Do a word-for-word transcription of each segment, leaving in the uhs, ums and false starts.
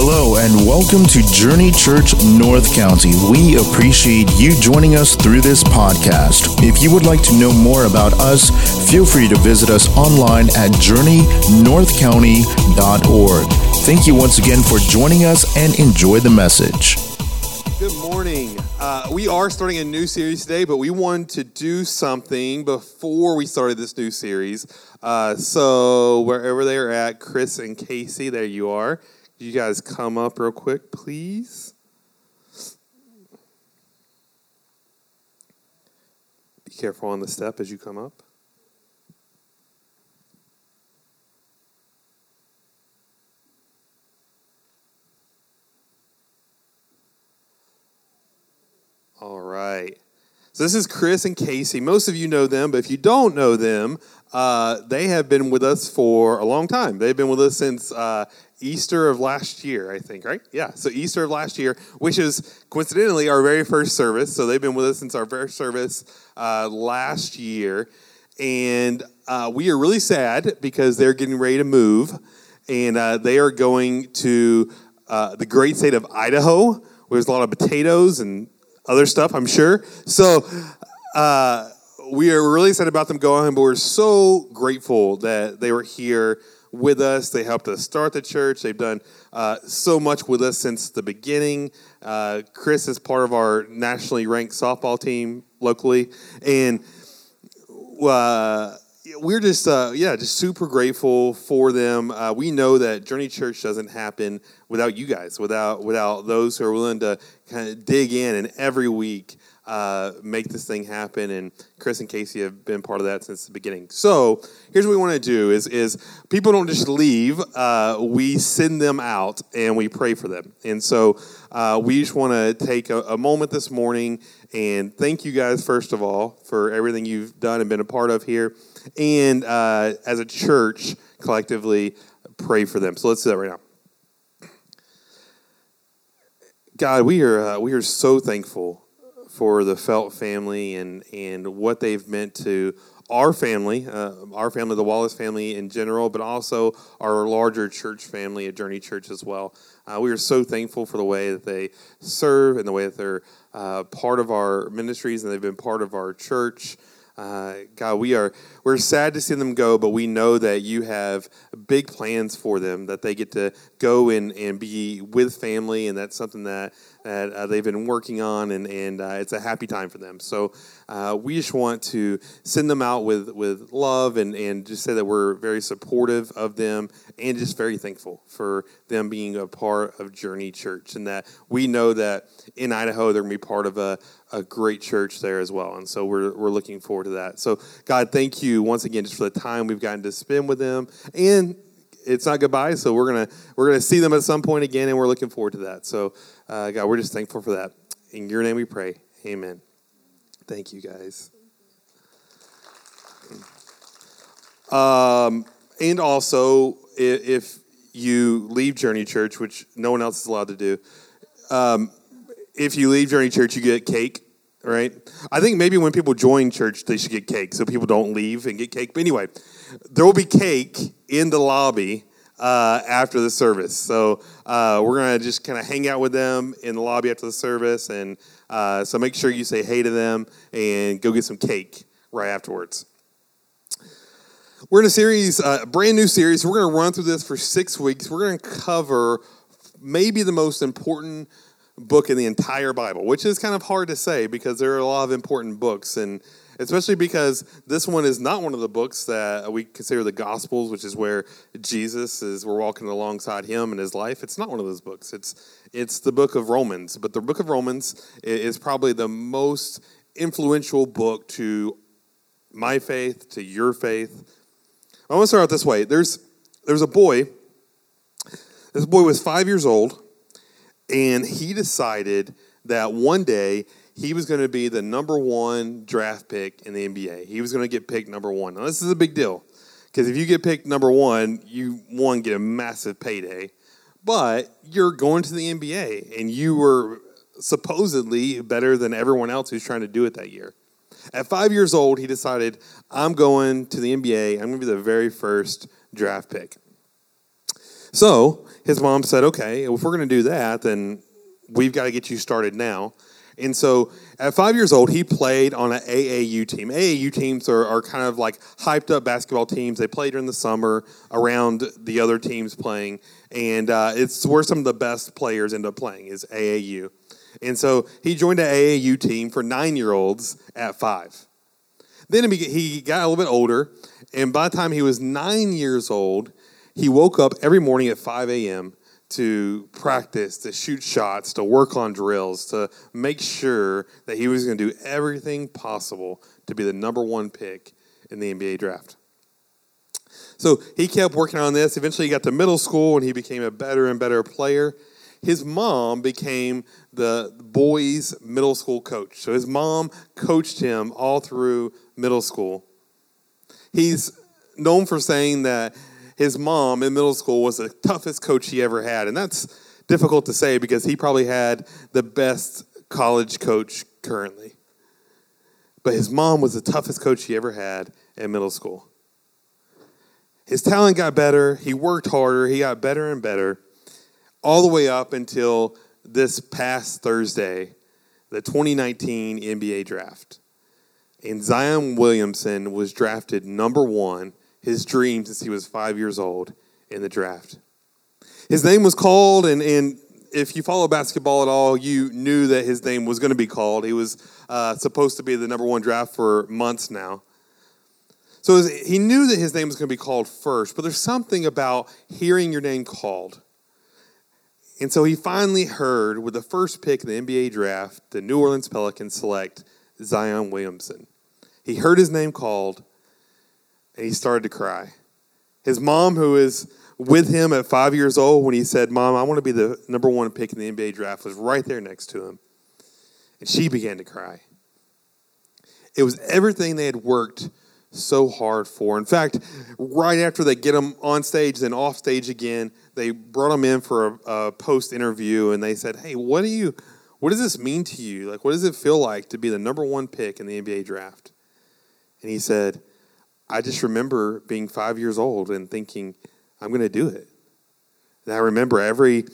Hello and welcome to Journey Church North County. We appreciate you joining us through this podcast. If you would like to know more about us, feel free to visit us online at journey north county dot org. Thank you once again for joining us and enjoy the message. Good morning. Uh, we are starting a new series today, but we wanted to do something before we started this new series. Uh, so wherever they are at, Chris and Casey, there you are. You guys come up real quick, please. Be careful on the step as you come up. All right. So this is Chris and Casey. Most of you know them, but if you don't know them, uh, they have been with us for a long time. They've been with us since... Uh, Easter of last year, I think, right? Yeah, so Easter of last year, which is coincidentally our very first service. So they've been with us since our first service uh, last year. And uh, we are really sad because they're getting ready to move. And uh, they are going to uh, the great state of Idaho, where there's a lot of potatoes and other stuff, I'm sure. So uh, we are really sad about them going, but we're so grateful that they were here with us. They helped us start the church. They've done uh, so much with us since the beginning. Uh, Chris is part of our nationally ranked softball team locally. And uh, we're just, uh, yeah, just super grateful for them. Uh, we know that Journey Church doesn't happen without you guys, without without those who are willing to kind of dig in and every week uh, make this thing happen. And Chris and Casey have been part of that since the beginning. So here's what we want to do is, is people don't just leave. Uh, we send them out and we pray for them. And so uh, we just want to take a, a moment this morning and thank you guys, first of all, for everything you've done and been a part of here. And uh, as a church, collectively, pray for them. So let's do that right now. God, we are uh, we are so thankful for the Felt family and, and what they've meant to our family, uh, our family, the Wallace family in general, but also our larger church family at Journey Church as well. Uh, we are so thankful for the way that they serve and the way that they're uh, part of our ministries and they've been part of our church. Uh, God, we are we're sad to see them go, but we know that you have big plans for them, that they get to go and, and be with family, and that's something that that uh, they've been working on, and, and uh, it's a happy time for them. So uh, we just want to send them out with, with love and, and just say that we're very supportive of them and just very thankful for them being a part of Journey Church and that we know that in Idaho they're going to be part of a, a great church there as well. And so we're we're looking forward to that. So, God, thank you once again just for the time we've gotten to spend with them. And it's not goodbye, so we're gonna we're gonna see them at some point again, and we're looking forward to that. So, uh, God, we're just thankful for that. In your name, we pray. Amen. Thank you, guys. Um, and also, if you leave Journey Church, which no one else is allowed to do, um, if you leave Journey Church, you get cake. Right? I think maybe when people join church, they should get cake so people don't leave and get cake. But anyway, there will be cake in the lobby uh, after the service. So uh, we're going to just kind of hang out with them in the lobby after the service. And uh, so make sure you say hey to them and go get some cake right afterwards. We're in a series, a uh, brand new series. We're going to run through this for six weeks. We're going to cover maybe the most important book in the entire Bible, which is kind of hard to say because there are a lot of important books, and especially because this one is not one of the books that we consider the Gospels, which is where Jesus is, we're walking alongside him in his life. It's not one of those books. It's it's the book of Romans, but the book of Romans is probably the most influential book to my faith, to your faith. I want to start out this way. There's there's a boy. This boy was five years old. And he decided that one day he was going to be the number one draft pick in the N B A. He was going to get picked number one. Now, this is a big deal because if you get picked number one, you, one, get a massive payday. But you're going to the N B A, and you were supposedly better than everyone else who's trying to do it that year. At five years old, he decided, I'm going to the N B A. I'm going to be the very first draft pick. So his mom said, okay, if we're going to do that, then we've got to get you started now. And so at five years old, he played on an A A U team. A A U teams are, are kind of like hyped up basketball teams. They play during the summer around the other teams playing. And uh, it's where some of the best players end up playing is A A U. And so he joined an A A U team for nine-year-olds at five. Then he got a little bit older. And by the time he was nine years old, he woke up every morning at five a.m. to practice, to shoot shots, to work on drills, to make sure that he was going to do everything possible to be the number one pick in the N B A draft. So he kept working on this. Eventually he got to middle school and he became a better and better player. His mom became the boys' middle school coach. So his mom coached him all through middle school. He's known for saying that his mom in middle school was the toughest coach he ever had. And that's difficult to say because he probably had the best college coach currently. But his mom was the toughest coach he ever had in middle school. His talent got better. He worked harder. He got better and better all the way up until this past Thursday, the twenty nineteen N B A draft. And Zion Williamson was drafted number one, his dream since he was five years old in the draft. His name was called, and, and if you follow basketball at all, you knew that his name was going to be called. He was uh, supposed to be the number one draft for months now. So it was, he knew that his name was going to be called first, but there's something about hearing your name called. And so he finally heard with the first pick in the N B A draft, the New Orleans Pelicans select Zion Williamson. He heard his name called, and he started to cry. His mom, who is with him at five years old, when he said, "Mom, I want to be the number one pick in the N B A draft," was right there next to him. And she began to cry. It was everything they had worked so hard for. In fact, right after they get him on stage, then off stage again, they brought him in for a, a post interview, and they said, "Hey, what do you... what does this mean to you? Like, what does it feel like to be the number one pick in the N B A draft?" And he said, "I just remember being five years old and thinking, I'm going to do it. And I remember every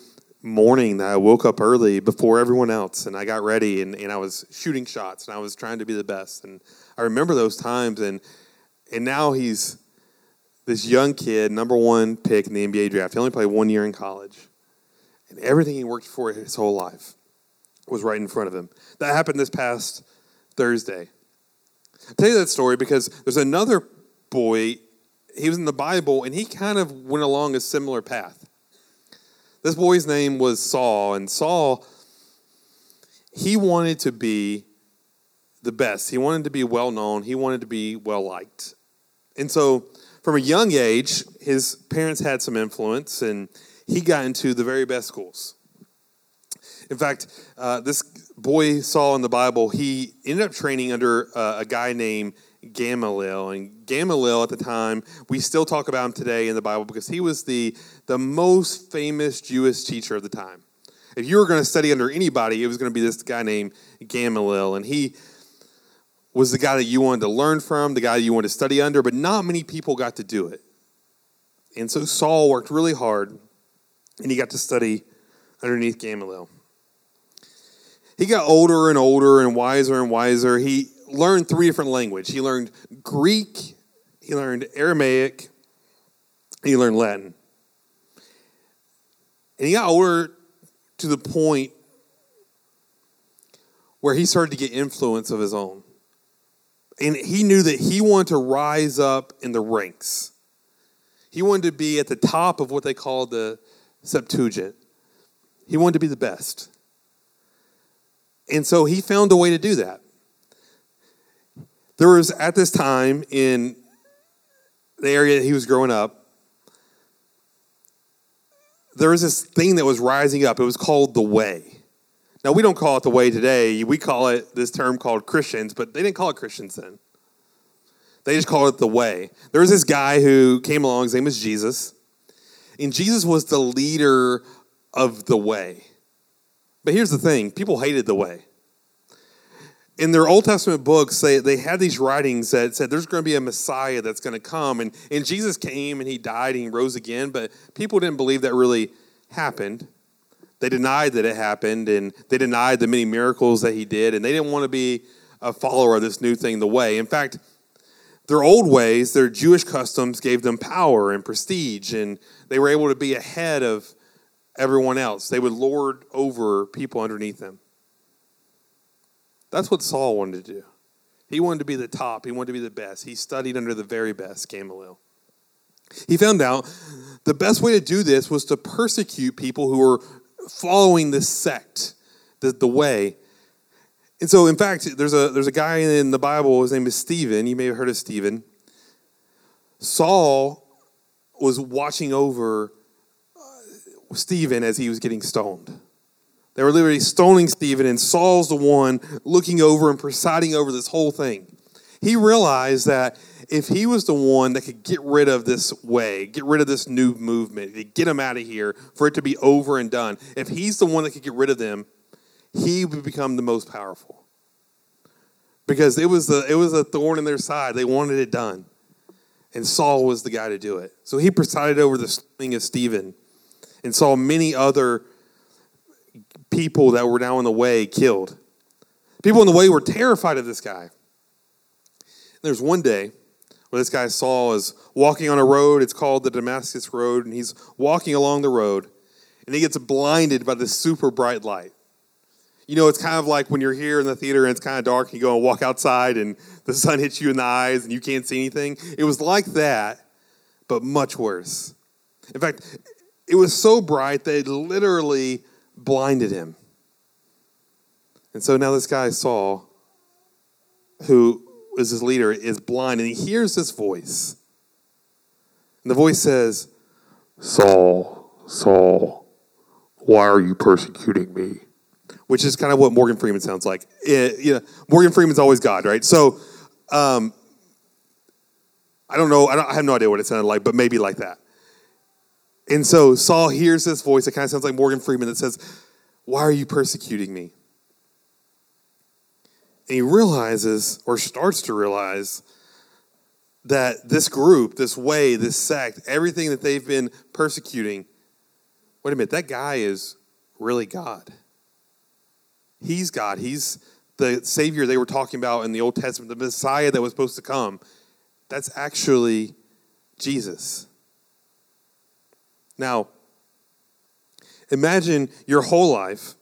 morning that I woke up early before everyone else, and I got ready, and, and I was shooting shots, and I was trying to be the best. And I remember those times, and and now he's this young kid, number one pick in the N B A draft. He only played one year in college. And everything he worked for his whole life was right in front of him." That happened this past Thursday. I'll tell you that story because there's another boy, he was in the Bible, and he kind of went along a similar path. This boy's name was Saul, and Saul, he wanted to be the best. He wanted to be well-known. He wanted to be well-liked. And so from a young age, his parents had some influence, and he got into the very best schools. In fact, uh, this boy Saul in the Bible, he ended up training under uh, a guy named Gamaliel. And Gamaliel at the time, we still talk about him today in the Bible because he was the, the most famous Jewish teacher of the time. If you were going to study under anybody, it was going to be this guy named Gamaliel. And he was the guy that you wanted to learn from, the guy you wanted to study under, but not many people got to do it. And so Saul worked really hard, and he got to study underneath Gamaliel. He got older and older and wiser and wiser. He learned three different languages. He learned Greek, he learned Aramaic, and he learned Latin. And he got older to the point where he started to get influence of his own. And he knew that he wanted to rise up in the ranks. He wanted to be at the top of what they call the Septuagint. He wanted to be the best. And so he found a way to do that. There was, at this time, in the area that he was growing up, there was this thing that was rising up. It was called the Way. Now, we don't call it the Way today. We call it this term called Christians, but they didn't call it Christians then. They just called it the Way. There was this guy who came along. His name was Jesus. And Jesus was the leader of the Way. But here's the thing. People hated the Way. in their Old Testament books, they, they had these writings that said there's going to be a Messiah that's going to come. And, and Jesus came and he died and he rose again, but people didn't believe that really happened. They denied that it happened, and they denied the many miracles that he did, and they didn't want to be a follower of this new thing, the way. In fact, their old ways, their Jewish customs gave them power and prestige, and they were able to be ahead of everyone else. They would lord over people underneath them. That's what Saul wanted to do. He wanted to be the top. He wanted to be the best. He studied under the very best, Gamaliel. He found out the best way to do this was to persecute people who were following this sect, the, the way. And so, in fact, there's a there's a guy in the Bible, his name is Stephen. You may have heard of Stephen. Saul was watching over Stephen as he was getting stoned. They were literally stoning Stephen, and Saul's the one looking over and presiding over this whole thing. He realized that if he was the one that could get rid of this way, get rid of this new movement, to get them out of here, for it to be over and done, if he's the one that could get rid of them, he would become the most powerful. Because it was a, it was a thorn in their side. They wanted it done. And Saul was the guy to do it. So he presided over the stoning of Stephen and saw many other people that were now in the way killed. People in the way were terrified of this guy. And there's one day where this guy Saul is walking on a road. It's called the Damascus Road, and he's walking along the road, and he gets blinded by this super bright light. You know, it's kind of like when you're here in the theater and it's kind of dark, and you go and walk outside and the sun hits you in the eyes and you can't see anything. It was like that, but much worse. In fact, it was so bright that it literally blinded him. And so now this guy, Saul, who is his leader, is blind, and he hears this voice. And the voice says, "Saul, Saul, why are you persecuting me?" Which is kind of what Morgan Freeman sounds like. It, you know, Morgan Freeman's always God, right? So um, I don't know. I, don't, I have no idea what it sounded like, but maybe like that. And so Saul hears this voice. It kind of sounds like Morgan Freeman that says, "Why are you persecuting me?" And he realizes, or starts to realize, that this group, this way, this sect, everything that they've been persecuting, wait a minute, that guy is really God. He's God. He's the Savior they were talking about in the Old Testament, the Messiah that was supposed to come. That's actually Jesus. Now, imagine your whole life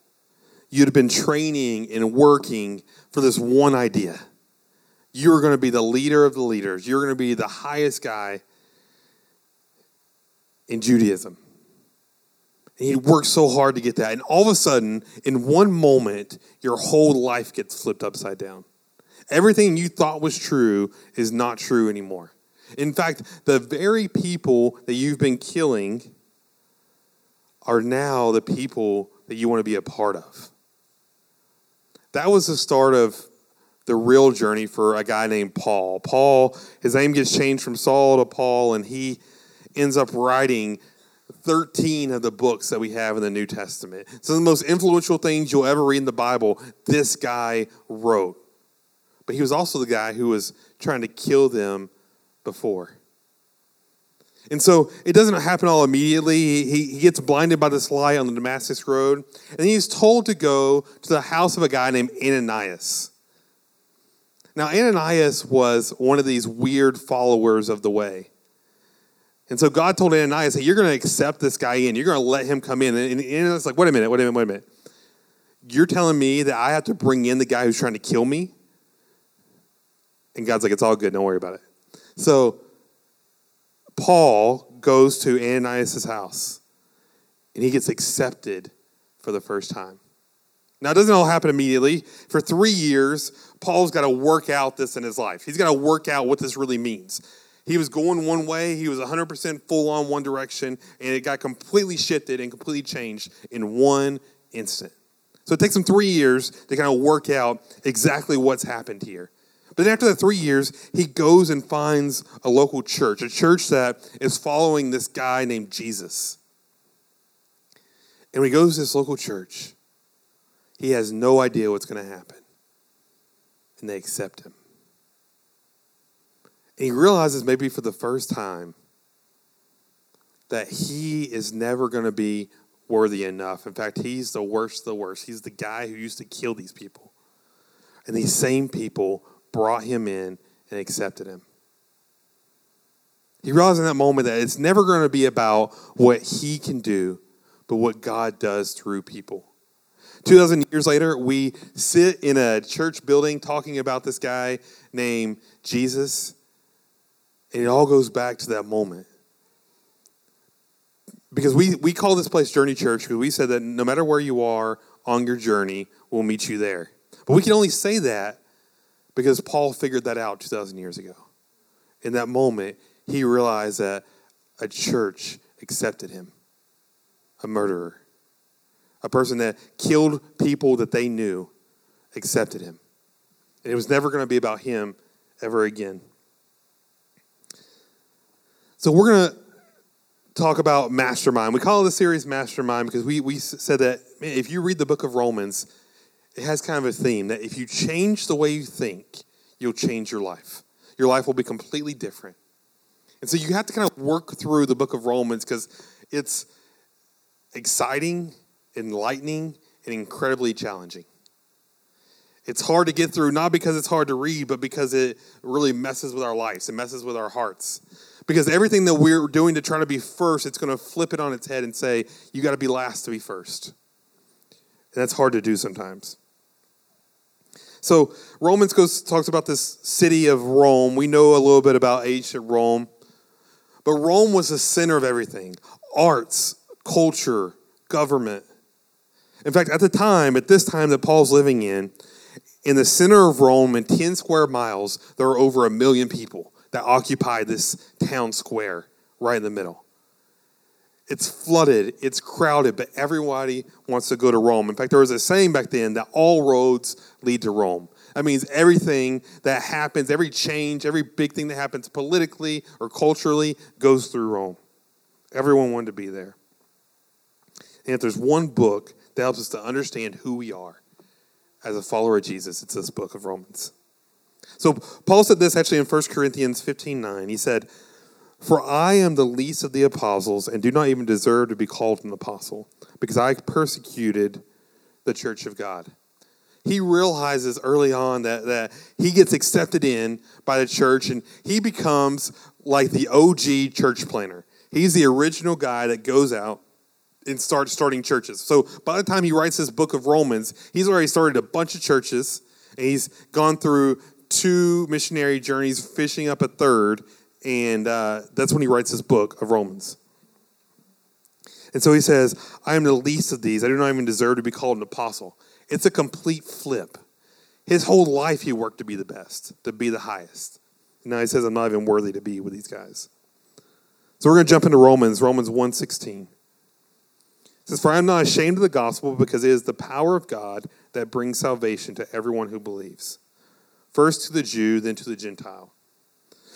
you'd have been training and working for this one idea. You're going to be the leader of the leaders. You're going to be the highest guy in Judaism. And you worked so hard to get that. And all of a sudden, in one moment, your whole life gets flipped upside down. Everything you thought was true is not true anymore. In fact, the very people that you've been killing are now the people that you want to be a part of. That was the start of the real journey for a guy named Paul. Paul, his name gets changed from Saul to Paul, and he ends up writing thirteen of the books that we have in the New Testament. Some of the most influential things you'll ever read in the Bible, this guy wrote. But he was also the guy who was trying to kill them before. And so it doesn't happen all immediately. He, he gets blinded by this light on the Damascus Road, and he's told to go to the house of a guy named Ananias. Now, Ananias was one of these weird followers of the way. And so God told Ananias, hey, you're going to accept this guy in. You're going to let him come in. And Ananias is like, wait a minute, wait a minute, wait a minute. You're telling me that I have to bring in the guy who's trying to kill me? And God's like, it's all good. Don't worry about it. So Paul goes to Ananias' house, and he gets accepted for the first time. Now, it doesn't all happen immediately. For three years, Paul's got to work out this in his life. He's got to work out what this really means. He was going one way. He was one hundred percent full on one direction, and it got completely shifted and completely changed in one instant. So it takes him three years to kind of work out exactly what's happened here. But then after that three years, he goes and finds a local church, a church that is following this guy named Jesus. And when he goes to this local church, he has no idea what's going to happen. and they accept him. And he realizes maybe for the first time that he is never going to be worthy enough. In fact, he's the worst of the worst. He's the guy who used to kill these people. And these same people brought him in and accepted him. He realized in that moment that it's never going to be about what he can do, but what God does through people. two thousand years later, we sit in a church building talking about this guy named Jesus. And it all goes back to that moment. Because we, we call this place Journey Church because we said that no matter where you are on your journey, we'll meet you there. But we can only say that because Paul figured that out two thousand years ago. In that moment, he realized that a church accepted him, a murderer. A person that killed people that they knew accepted him. And it was never going to be about him ever again. So we're going to talk about Mastermind. We call this series Mastermind because we, we said that man, if you read the book of Romans, it has kind of a theme that if you change the way you think, you'll change your life. Your life will be completely different. And so you have to kind of work through the book of Romans because it's exciting, enlightening, and incredibly challenging. It's hard to get through, not because it's hard to read, but because it really messes with our lives. It messes with our hearts. Because everything that we're doing to try to be first, it's going to flip it on its head and say, you got to be last to be first. And that's hard to do sometimes. So Romans goes talks about this city of Rome. We know a little bit about ancient Rome. But Rome was the center of everything. Arts, culture, government. In fact, at the time, at this time that Paul's living in, in the center of Rome, in ten square miles, there were over a million people that occupied this town square right in the middle. It's flooded, it's crowded, but everybody wants to go to Rome. In fact, there was a saying back then that all roads lead to Rome. That means everything that happens, every change, every big thing that happens politically or culturally goes through Rome. Everyone wanted to be there. And if there's one book that helps us to understand who we are as a follower of Jesus, it's this book of Romans. So Paul said this actually in First Corinthians fifteen nine. He said, "For I am the least of the apostles and do not even deserve to be called an apostle because I persecuted the church of God." He realizes early on that, that he gets accepted in by the church and he becomes like the O G church planner. He's the original guy that goes out and start starting churches. So by the time he writes this book of Romans, he's already started a bunch of churches, and he's gone through two missionary journeys, fishing up a third, and uh, that's when he writes this book of Romans. And so he says, "I am the least of these. I do not even deserve to be called an apostle." It's a complete flip. His whole life he worked to be the best, to be the highest. And now he says, "I'm not even worthy to be with these guys." So we're going to jump into Romans, Romans one sixteen. It says, "For I am not ashamed of the gospel, because it is the power of God that brings salvation to everyone who believes. First to the Jew, then to the Gentile."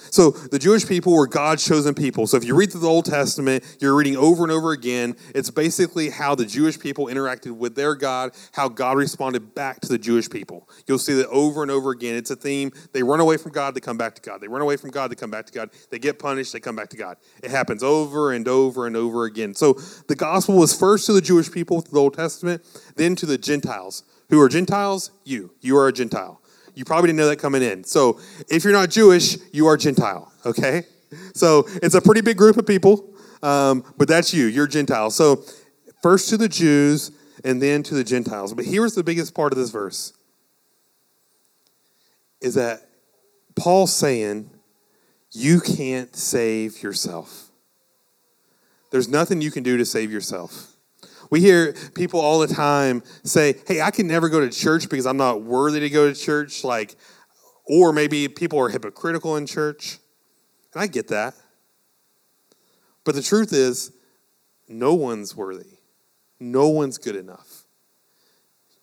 So the Jewish people were God's chosen people. So if you read through the Old Testament, you're reading over and over again. It's basically how the Jewish people interacted with their God, how God responded back to the Jewish people. You'll see that over and over again. It's a theme. They run away from God, they come back to God. They run away from God, they come back to God. They get punished, they come back to God. It happens over and over and over again. So the gospel was first to the Jewish people through the Old Testament, then to the Gentiles. Who are Gentiles? You. You are a Gentile. You probably didn't know that coming in. So if you're not Jewish, you are Gentile, okay? So it's a pretty big group of people, um, but that's you. You're Gentile. So first to the Jews and then to the Gentiles. But here's the biggest part of this verse is that Paul's saying you can't save yourself. There's nothing you can do to save yourself. We hear people all the time say, "Hey, I can never go to church because I'm not worthy to go to church." Like, or maybe people are hypocritical in church. And I get that. But the truth is, no one's worthy. No one's good enough.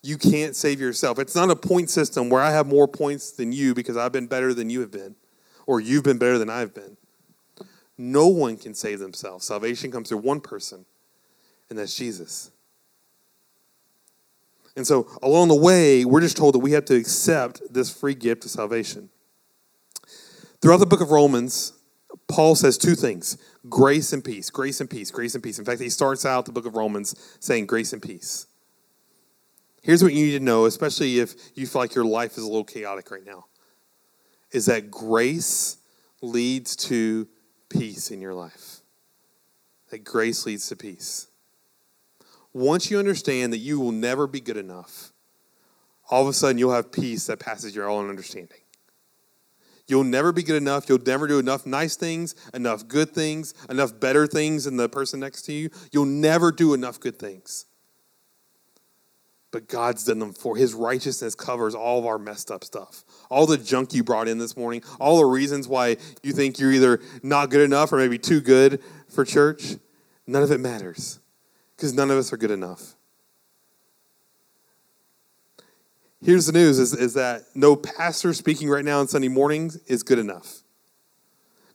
You can't save yourself. It's not a point system where I have more points than you because I've been better than you have been, or you've been better than I've been. No one can save themselves. Salvation comes through one person. And that's Jesus. And so along the way, we're just told that we have to accept this free gift of salvation. Throughout the book of Romans, Paul says two things: grace and peace, grace and peace, grace and peace. In fact, he starts out the book of Romans saying grace and peace. Here's what you need to know, especially if you feel like your life is a little chaotic right now, is that grace leads to peace in your life. That grace leads to peace. Once you understand that you will never be good enough, all of a sudden you'll have peace that passes your own understanding. You'll never be good enough. You'll never do enough nice things, enough good things, enough better things than the person next to you. You'll never do enough good things. But God's done them for. His righteousness covers all of our messed up stuff. All the junk you brought in this morning, all the reasons why you think you're either not good enough or maybe too good for church, none of it matters because none of us are good enough. Here's the news is, is that no pastor speaking right now on Sunday mornings is good enough.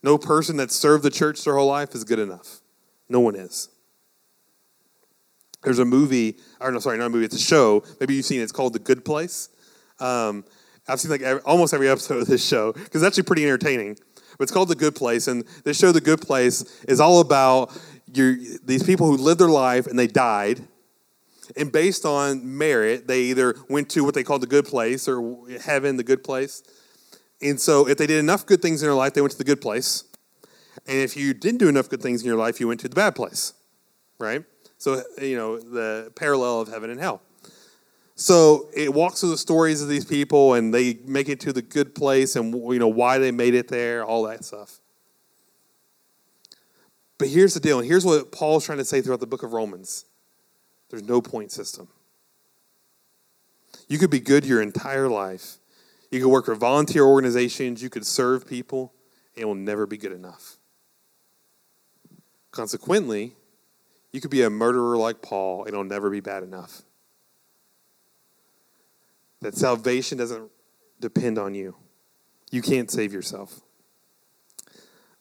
No person that served the church their whole life is good enough. No one is. There's a movie, or no, sorry, not a movie, it's a show. Maybe you've seen it. It's called The Good Place. Um, I've seen like every, almost every episode of this show because it's actually pretty entertaining. But it's called The Good Place. And this show, The Good Place, is all about your, these people who lived their life and they died. And based on merit, they either went to what they called the good place or heaven, the good place. And so if they did enough good things in their life, they went to the good place. And if you didn't do enough good things in your life, you went to the bad place, right? So, you know, the parallel of heaven and hell. So it walks through the stories of these people, and they make it to the good place and, you know, why they made it there, all that stuff. But here's the deal, and here's what Paul's trying to say throughout the book of Romans. There's no point system. You could be good your entire life. You could work for volunteer organizations. You could serve people, and it will never be good enough. Consequently, you could be a murderer like Paul, and it'll never be bad enough. That salvation doesn't depend on you. You can't save yourself.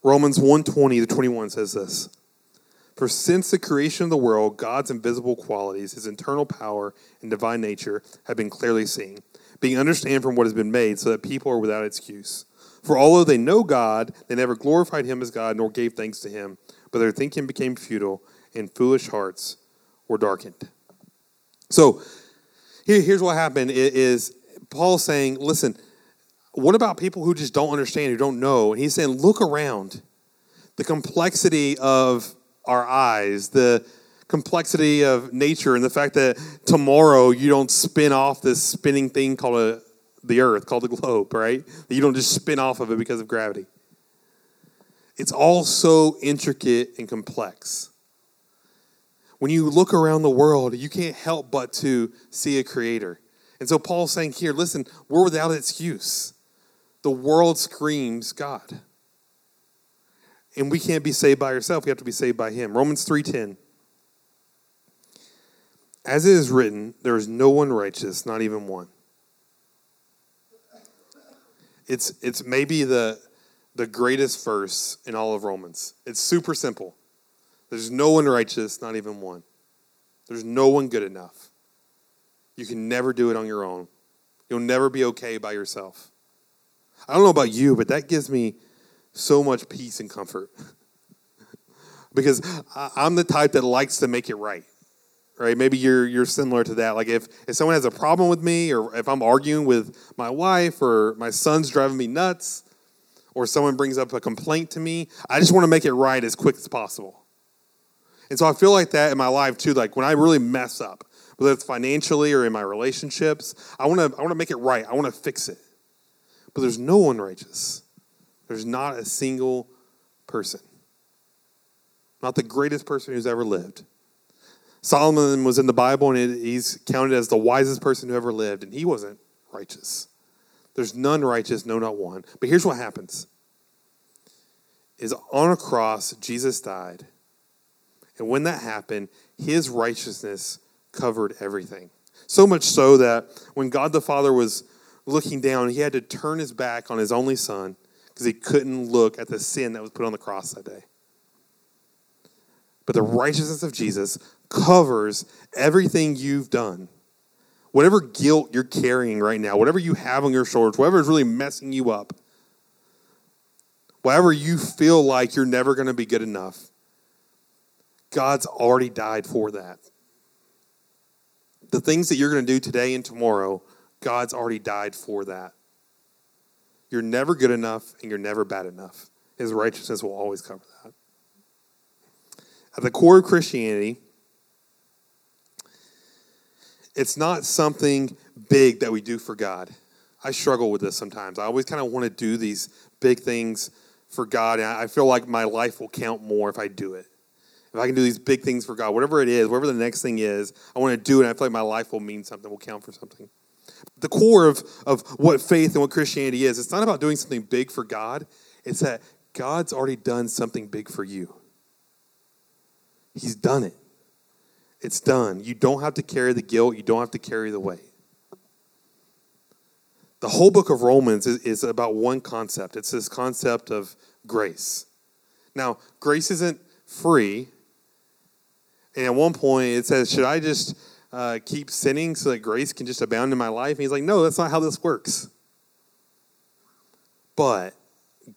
Romans one twenty to twenty-one says this: "For since the creation of the world, God's invisible qualities, his internal power and divine nature, have been clearly seen, being understood from what has been made, so that people are without excuse. For although they know God, they never glorified him as God, nor gave thanks to him, but their thinking became futile, and foolish hearts were darkened." So here's what happened is Paul saying, listen, what about people who just don't understand, who don't know? And he's saying, look around. The complexity of our eyes, the complexity of nature, and the fact that tomorrow you don't spin off this spinning thing called a, the earth, called the globe, right? You don't just spin off of it because of gravity. It's all so intricate and complex. When you look around the world, you can't help but to see a creator. And so Paul's saying here, listen, we're without excuse. The world screams God. And we can't be saved by ourselves. We have to be saved by him. Romans three ten. "As it is written, there is no one righteous, not even one." It's it's maybe the, the greatest verse in all of Romans. It's super simple. There's no one righteous, not even one. There's no one good enough. You can never do it on your own. You'll never be okay by yourself. I don't know about you, but that gives me so much peace and comfort because I, I'm the type that likes to make it right, right? Maybe you're you're similar to that. Like if, if someone has a problem with me, or if I'm arguing with my wife, or my son's driving me nuts, or someone brings up a complaint to me, I just want to make it right as quick as possible. And so I feel like that in my life too. Like when I really mess up, whether it's financially or in my relationships, I want to I want to make it right. I want to fix it. But there's no one righteous. There's not a single person. Not the greatest person who's ever lived. Solomon was in the Bible, and he's counted as the wisest person who ever lived, and he wasn't righteous. There's none righteous, no, not one. But here's what happens. Is on a cross, Jesus died. And when that happened, his righteousness covered everything. So much so that when God the Father was looking down, he had to turn his back on his only son, because he couldn't look at the sin that was put on the cross that day. But the righteousness of Jesus covers everything you've done, whatever guilt you're carrying right now, whatever you have on your shoulders, whatever is really messing you up, whatever you feel like you're never going to be good enough, God's already died for that. The things that you're going to do today and tomorrow, God's already died for that. You're never good enough and you're never bad enough. His righteousness will always cover that. At the core of Christianity, it's not something big that we do for God. I struggle with this sometimes. I always kind of want to do these big things for God, and I feel like my life will count more if I do it. If I can do these big things for God, whatever it is, whatever the next thing is, I want to do it, and I feel like my life will mean something, will count for something. The core of, of what faith and what Christianity is, it's not about doing something big for God. It's that God's already done something big for you. He's done it. It's done. You don't have to carry the guilt. You don't have to carry the weight. The whole book of Romans is, is about one concept. It's this concept of grace. Now, grace isn't free. And at one point it says, should I just uh, keep sinning so that grace can just abound in my life? And he's like, no, that's not how this works. But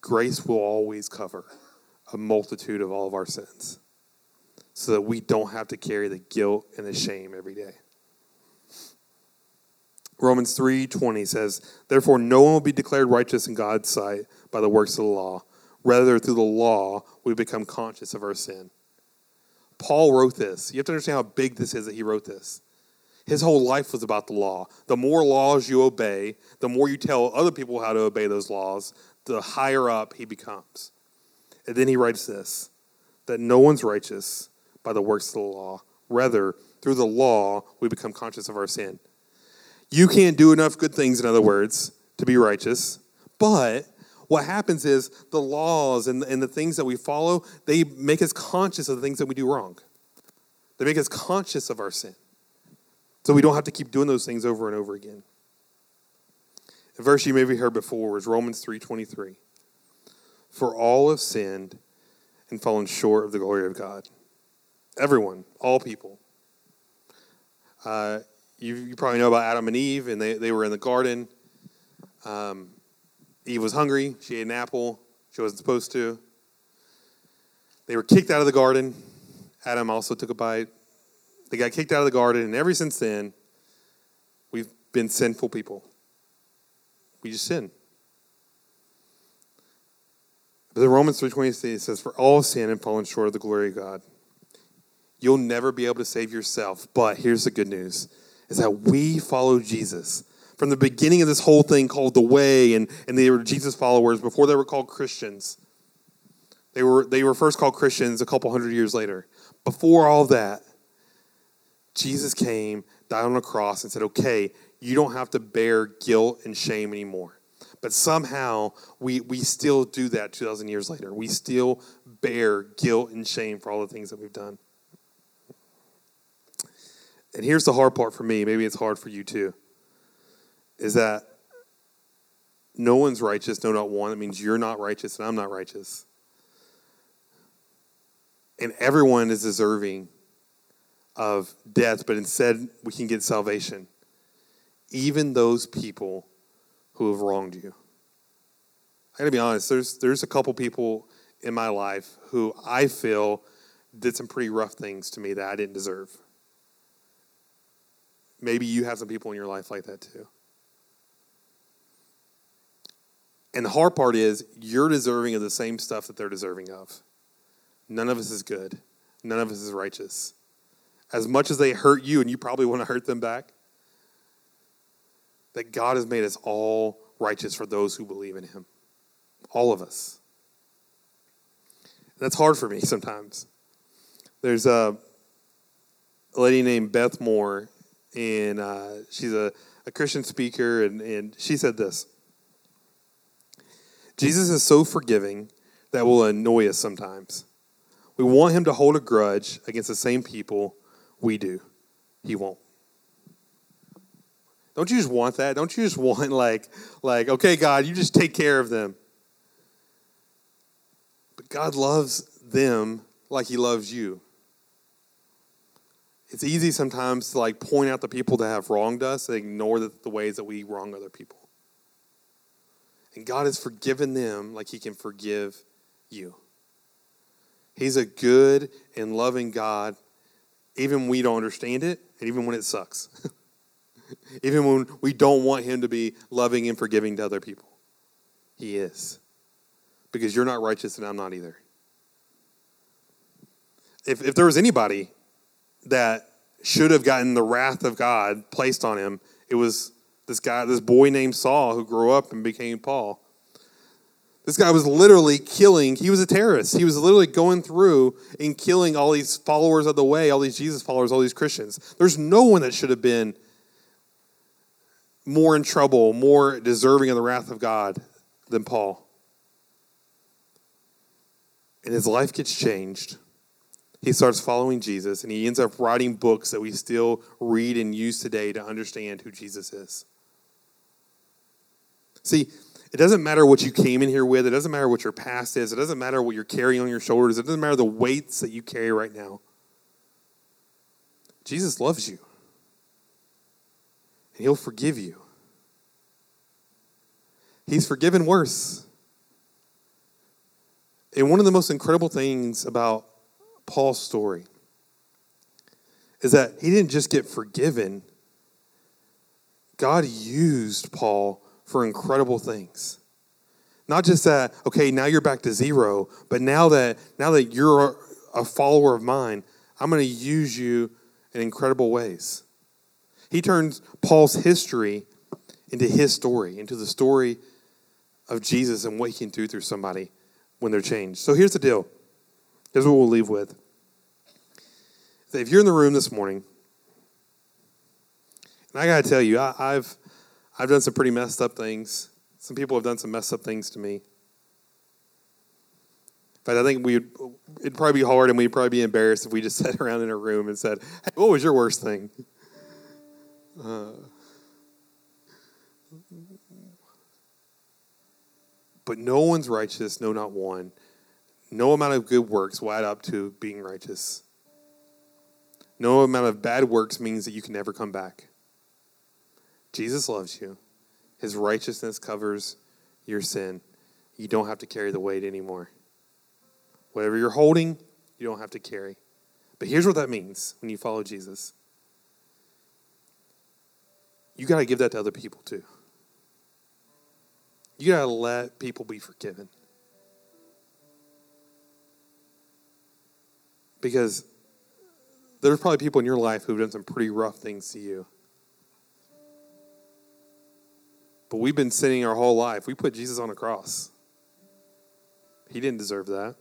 grace will always cover a multitude of all of our sins so that we don't have to carry the guilt and the shame every day. Romans three twenty says, therefore no one will be declared righteous in God's sight by the works of the law. Rather, through the law, we become conscious of our sin. Paul wrote this. You have to understand how big this is that he wrote this. His whole life was about the law. The more laws you obey, the more you tell other people how to obey those laws, the higher up he becomes. And then he writes this, that no one's righteous by the works of the law. Rather, through the law, we become conscious of our sin. You can't do enough good things, in other words, to be righteous, but what happens is the laws and, and the things that we follow, they make us conscious of the things that we do wrong. They make us conscious of our sin. So we don't have to keep doing those things over and over again. A verse you maybe heard before is Romans three twenty-three. For all have sinned and fallen short of the glory of God. Everyone, all people. Uh, you, you probably know about Adam and Eve, and they, they were in the garden. Um Eve was hungry. She ate an apple. She wasn't supposed to. They were kicked out of the garden. Adam also took a bite. They got kicked out of the garden, and ever since then, we've been sinful people. We just sin. But in Romans three twenty says, for all sin and fallen short of the glory of God. You'll never be able to save yourself, but here's the good news, is that we follow Jesus. From the beginning of this whole thing called the Way, and, and they were Jesus followers before they were called Christians. They were, they were first called Christians a couple hundred years later. Before all that, Jesus came, died on a cross, and said, okay, you don't have to bear guilt and shame anymore. But somehow, we, we still do that two thousand years later. We still bear guilt and shame for all the things that we've done. And here's the hard part for me. Maybe it's hard for you too. Is that no one's righteous, no, not one. That means you're not righteous and I'm not righteous. And everyone is deserving of death, but instead we can get salvation. Even those people who have wronged you. I gotta be honest, there's there's a couple people in my life who I feel did some pretty rough things to me that I didn't deserve. Maybe you have some people in your life like that too. And the hard part is you're deserving of the same stuff that they're deserving of. None of us is good. None of us is righteous. As much as they hurt you and you probably want to hurt them back, that God has made us all righteous for those who believe in him. All of us. And that's hard for me sometimes. There's a lady named Beth Moore, and uh, she's a, a Christian speaker, and, and she said this. Jesus is so forgiving that will annoy us sometimes. We want him to hold a grudge against the same people we do. He won't. Don't you just want that? Don't you just want like, like, okay, God, you just take care of them. But God loves them like he loves you. it's easy sometimes to like point out the people that have wronged us and ignore the, the ways that we wrong other people. And God has forgiven them like he can forgive you. He's a good and loving God, even when we don't understand it, and even when it sucks. Even when we don't want him to be loving and forgiving to other people. He is. Because you're not righteous and I'm not either. If if there was anybody that should have gotten the wrath of God placed on him, it was this guy, this boy named Saul who grew up and became Paul. This guy was literally killing. He was a terrorist. He was literally going through and killing all these followers of the way, all these Jesus followers, all these Christians. There's no one that should have been more in trouble, more deserving of the wrath of God than Paul. And his life gets changed. He starts following Jesus, and he ends up writing books that we still read and use today to understand who Jesus is. See, it doesn't matter what you came in here with. It doesn't matter what your past is. It doesn't matter what you're carrying on your shoulders. It doesn't matter the weights that you carry right now. Jesus loves you. And he'll forgive you. He's forgiven worse. And one of the most incredible things about Paul's story is that he didn't just get forgiven. God used Paul for incredible things. Not just that, okay, now you're back to zero, but now that now that you're a follower of mine, I'm going to use you in incredible ways. He turns Paul's history into his story, into the story of Jesus and what he can do through somebody when they're changed. So here's the deal. Here's what we'll leave with. If you're in the room this morning, and I got to tell you, I, I've I've done some pretty messed up things. Some people have done some messed up things to me. In fact, I think we'd it'd probably be hard and we'd probably be embarrassed if we just sat around in a room and said, hey, what was your worst thing? Uh, but no one's righteous, no, not one. No amount of good works will add up to being righteous. No amount of bad works means that you can never come back. Jesus loves you. His righteousness covers your sin. You don't have to carry the weight anymore. Whatever you're holding, you don't have to carry. But here's what that means when you follow Jesus. You got to give that to other people too. You got to let people be forgiven. Because there's probably people in your life who've done some pretty rough things to you. But we've been sinning our whole life. We put Jesus on the cross. He didn't deserve that.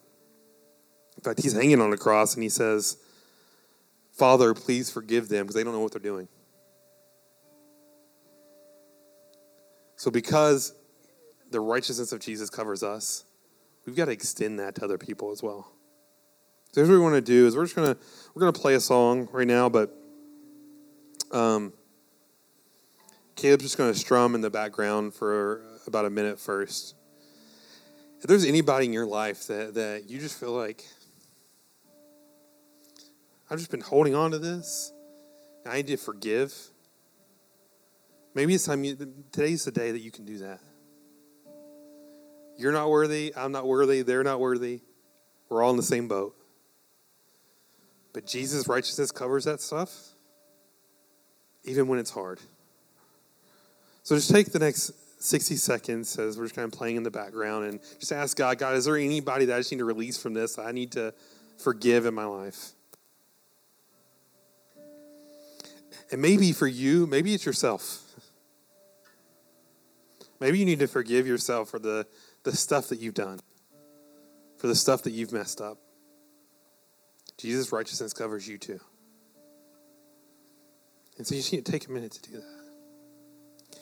In fact, he's hanging on the cross and he says, Father, please forgive them because they don't know what they're doing. So because the righteousness of Jesus covers us, we've got to extend that to other people as well. So here's what we want to do is we're just gonna we're gonna play a song right now, but um, Caleb's just gonna strum in the background for about a minute first. If there's anybody in your life that, that you just feel like I've just been holding on to this, and I need to forgive. Maybe it's time you, today's the day that you can do that. You're not worthy, I'm not worthy, they're not worthy. We're all in the same boat. But Jesus' righteousness covers that stuff, even when it's hard. So just take the next sixty seconds as we're just kind of playing in the background and just ask God, God, is there anybody that I just need to release from this that I need to forgive in my life? And maybe for you, maybe it's yourself. Maybe you need to forgive yourself for the, the stuff that you've done, for the stuff that you've messed up. Jesus' righteousness covers you too. And so you just need to take a minute to do that.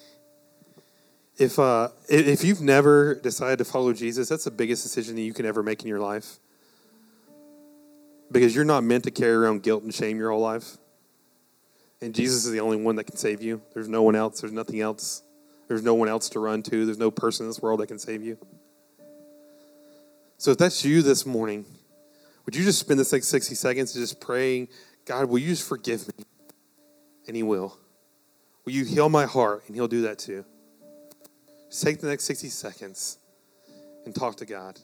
If uh, if you've never decided to follow Jesus, that's the biggest decision that you can ever make in your life. Because you're not meant to carry around guilt and shame your whole life. And Jesus is the only one that can save you. There's no one else. There's nothing else. There's no one else to run to. There's no person in this world that can save you. So if that's you this morning, would you just spend this like sixty seconds just praying, God, will you just forgive me? And he will. Will you heal my heart? And he'll do that too. Just take the next sixty seconds and talk to God.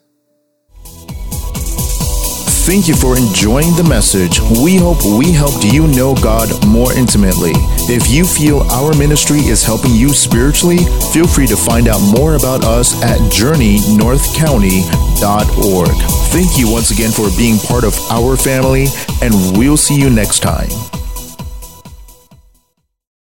Thank you for enjoying the message. We hope we helped you know God more intimately. If you feel our ministry is helping you spiritually, feel free to find out more about us at journey north county dot org. Thank you once again for being part of our family, and we'll see you next time.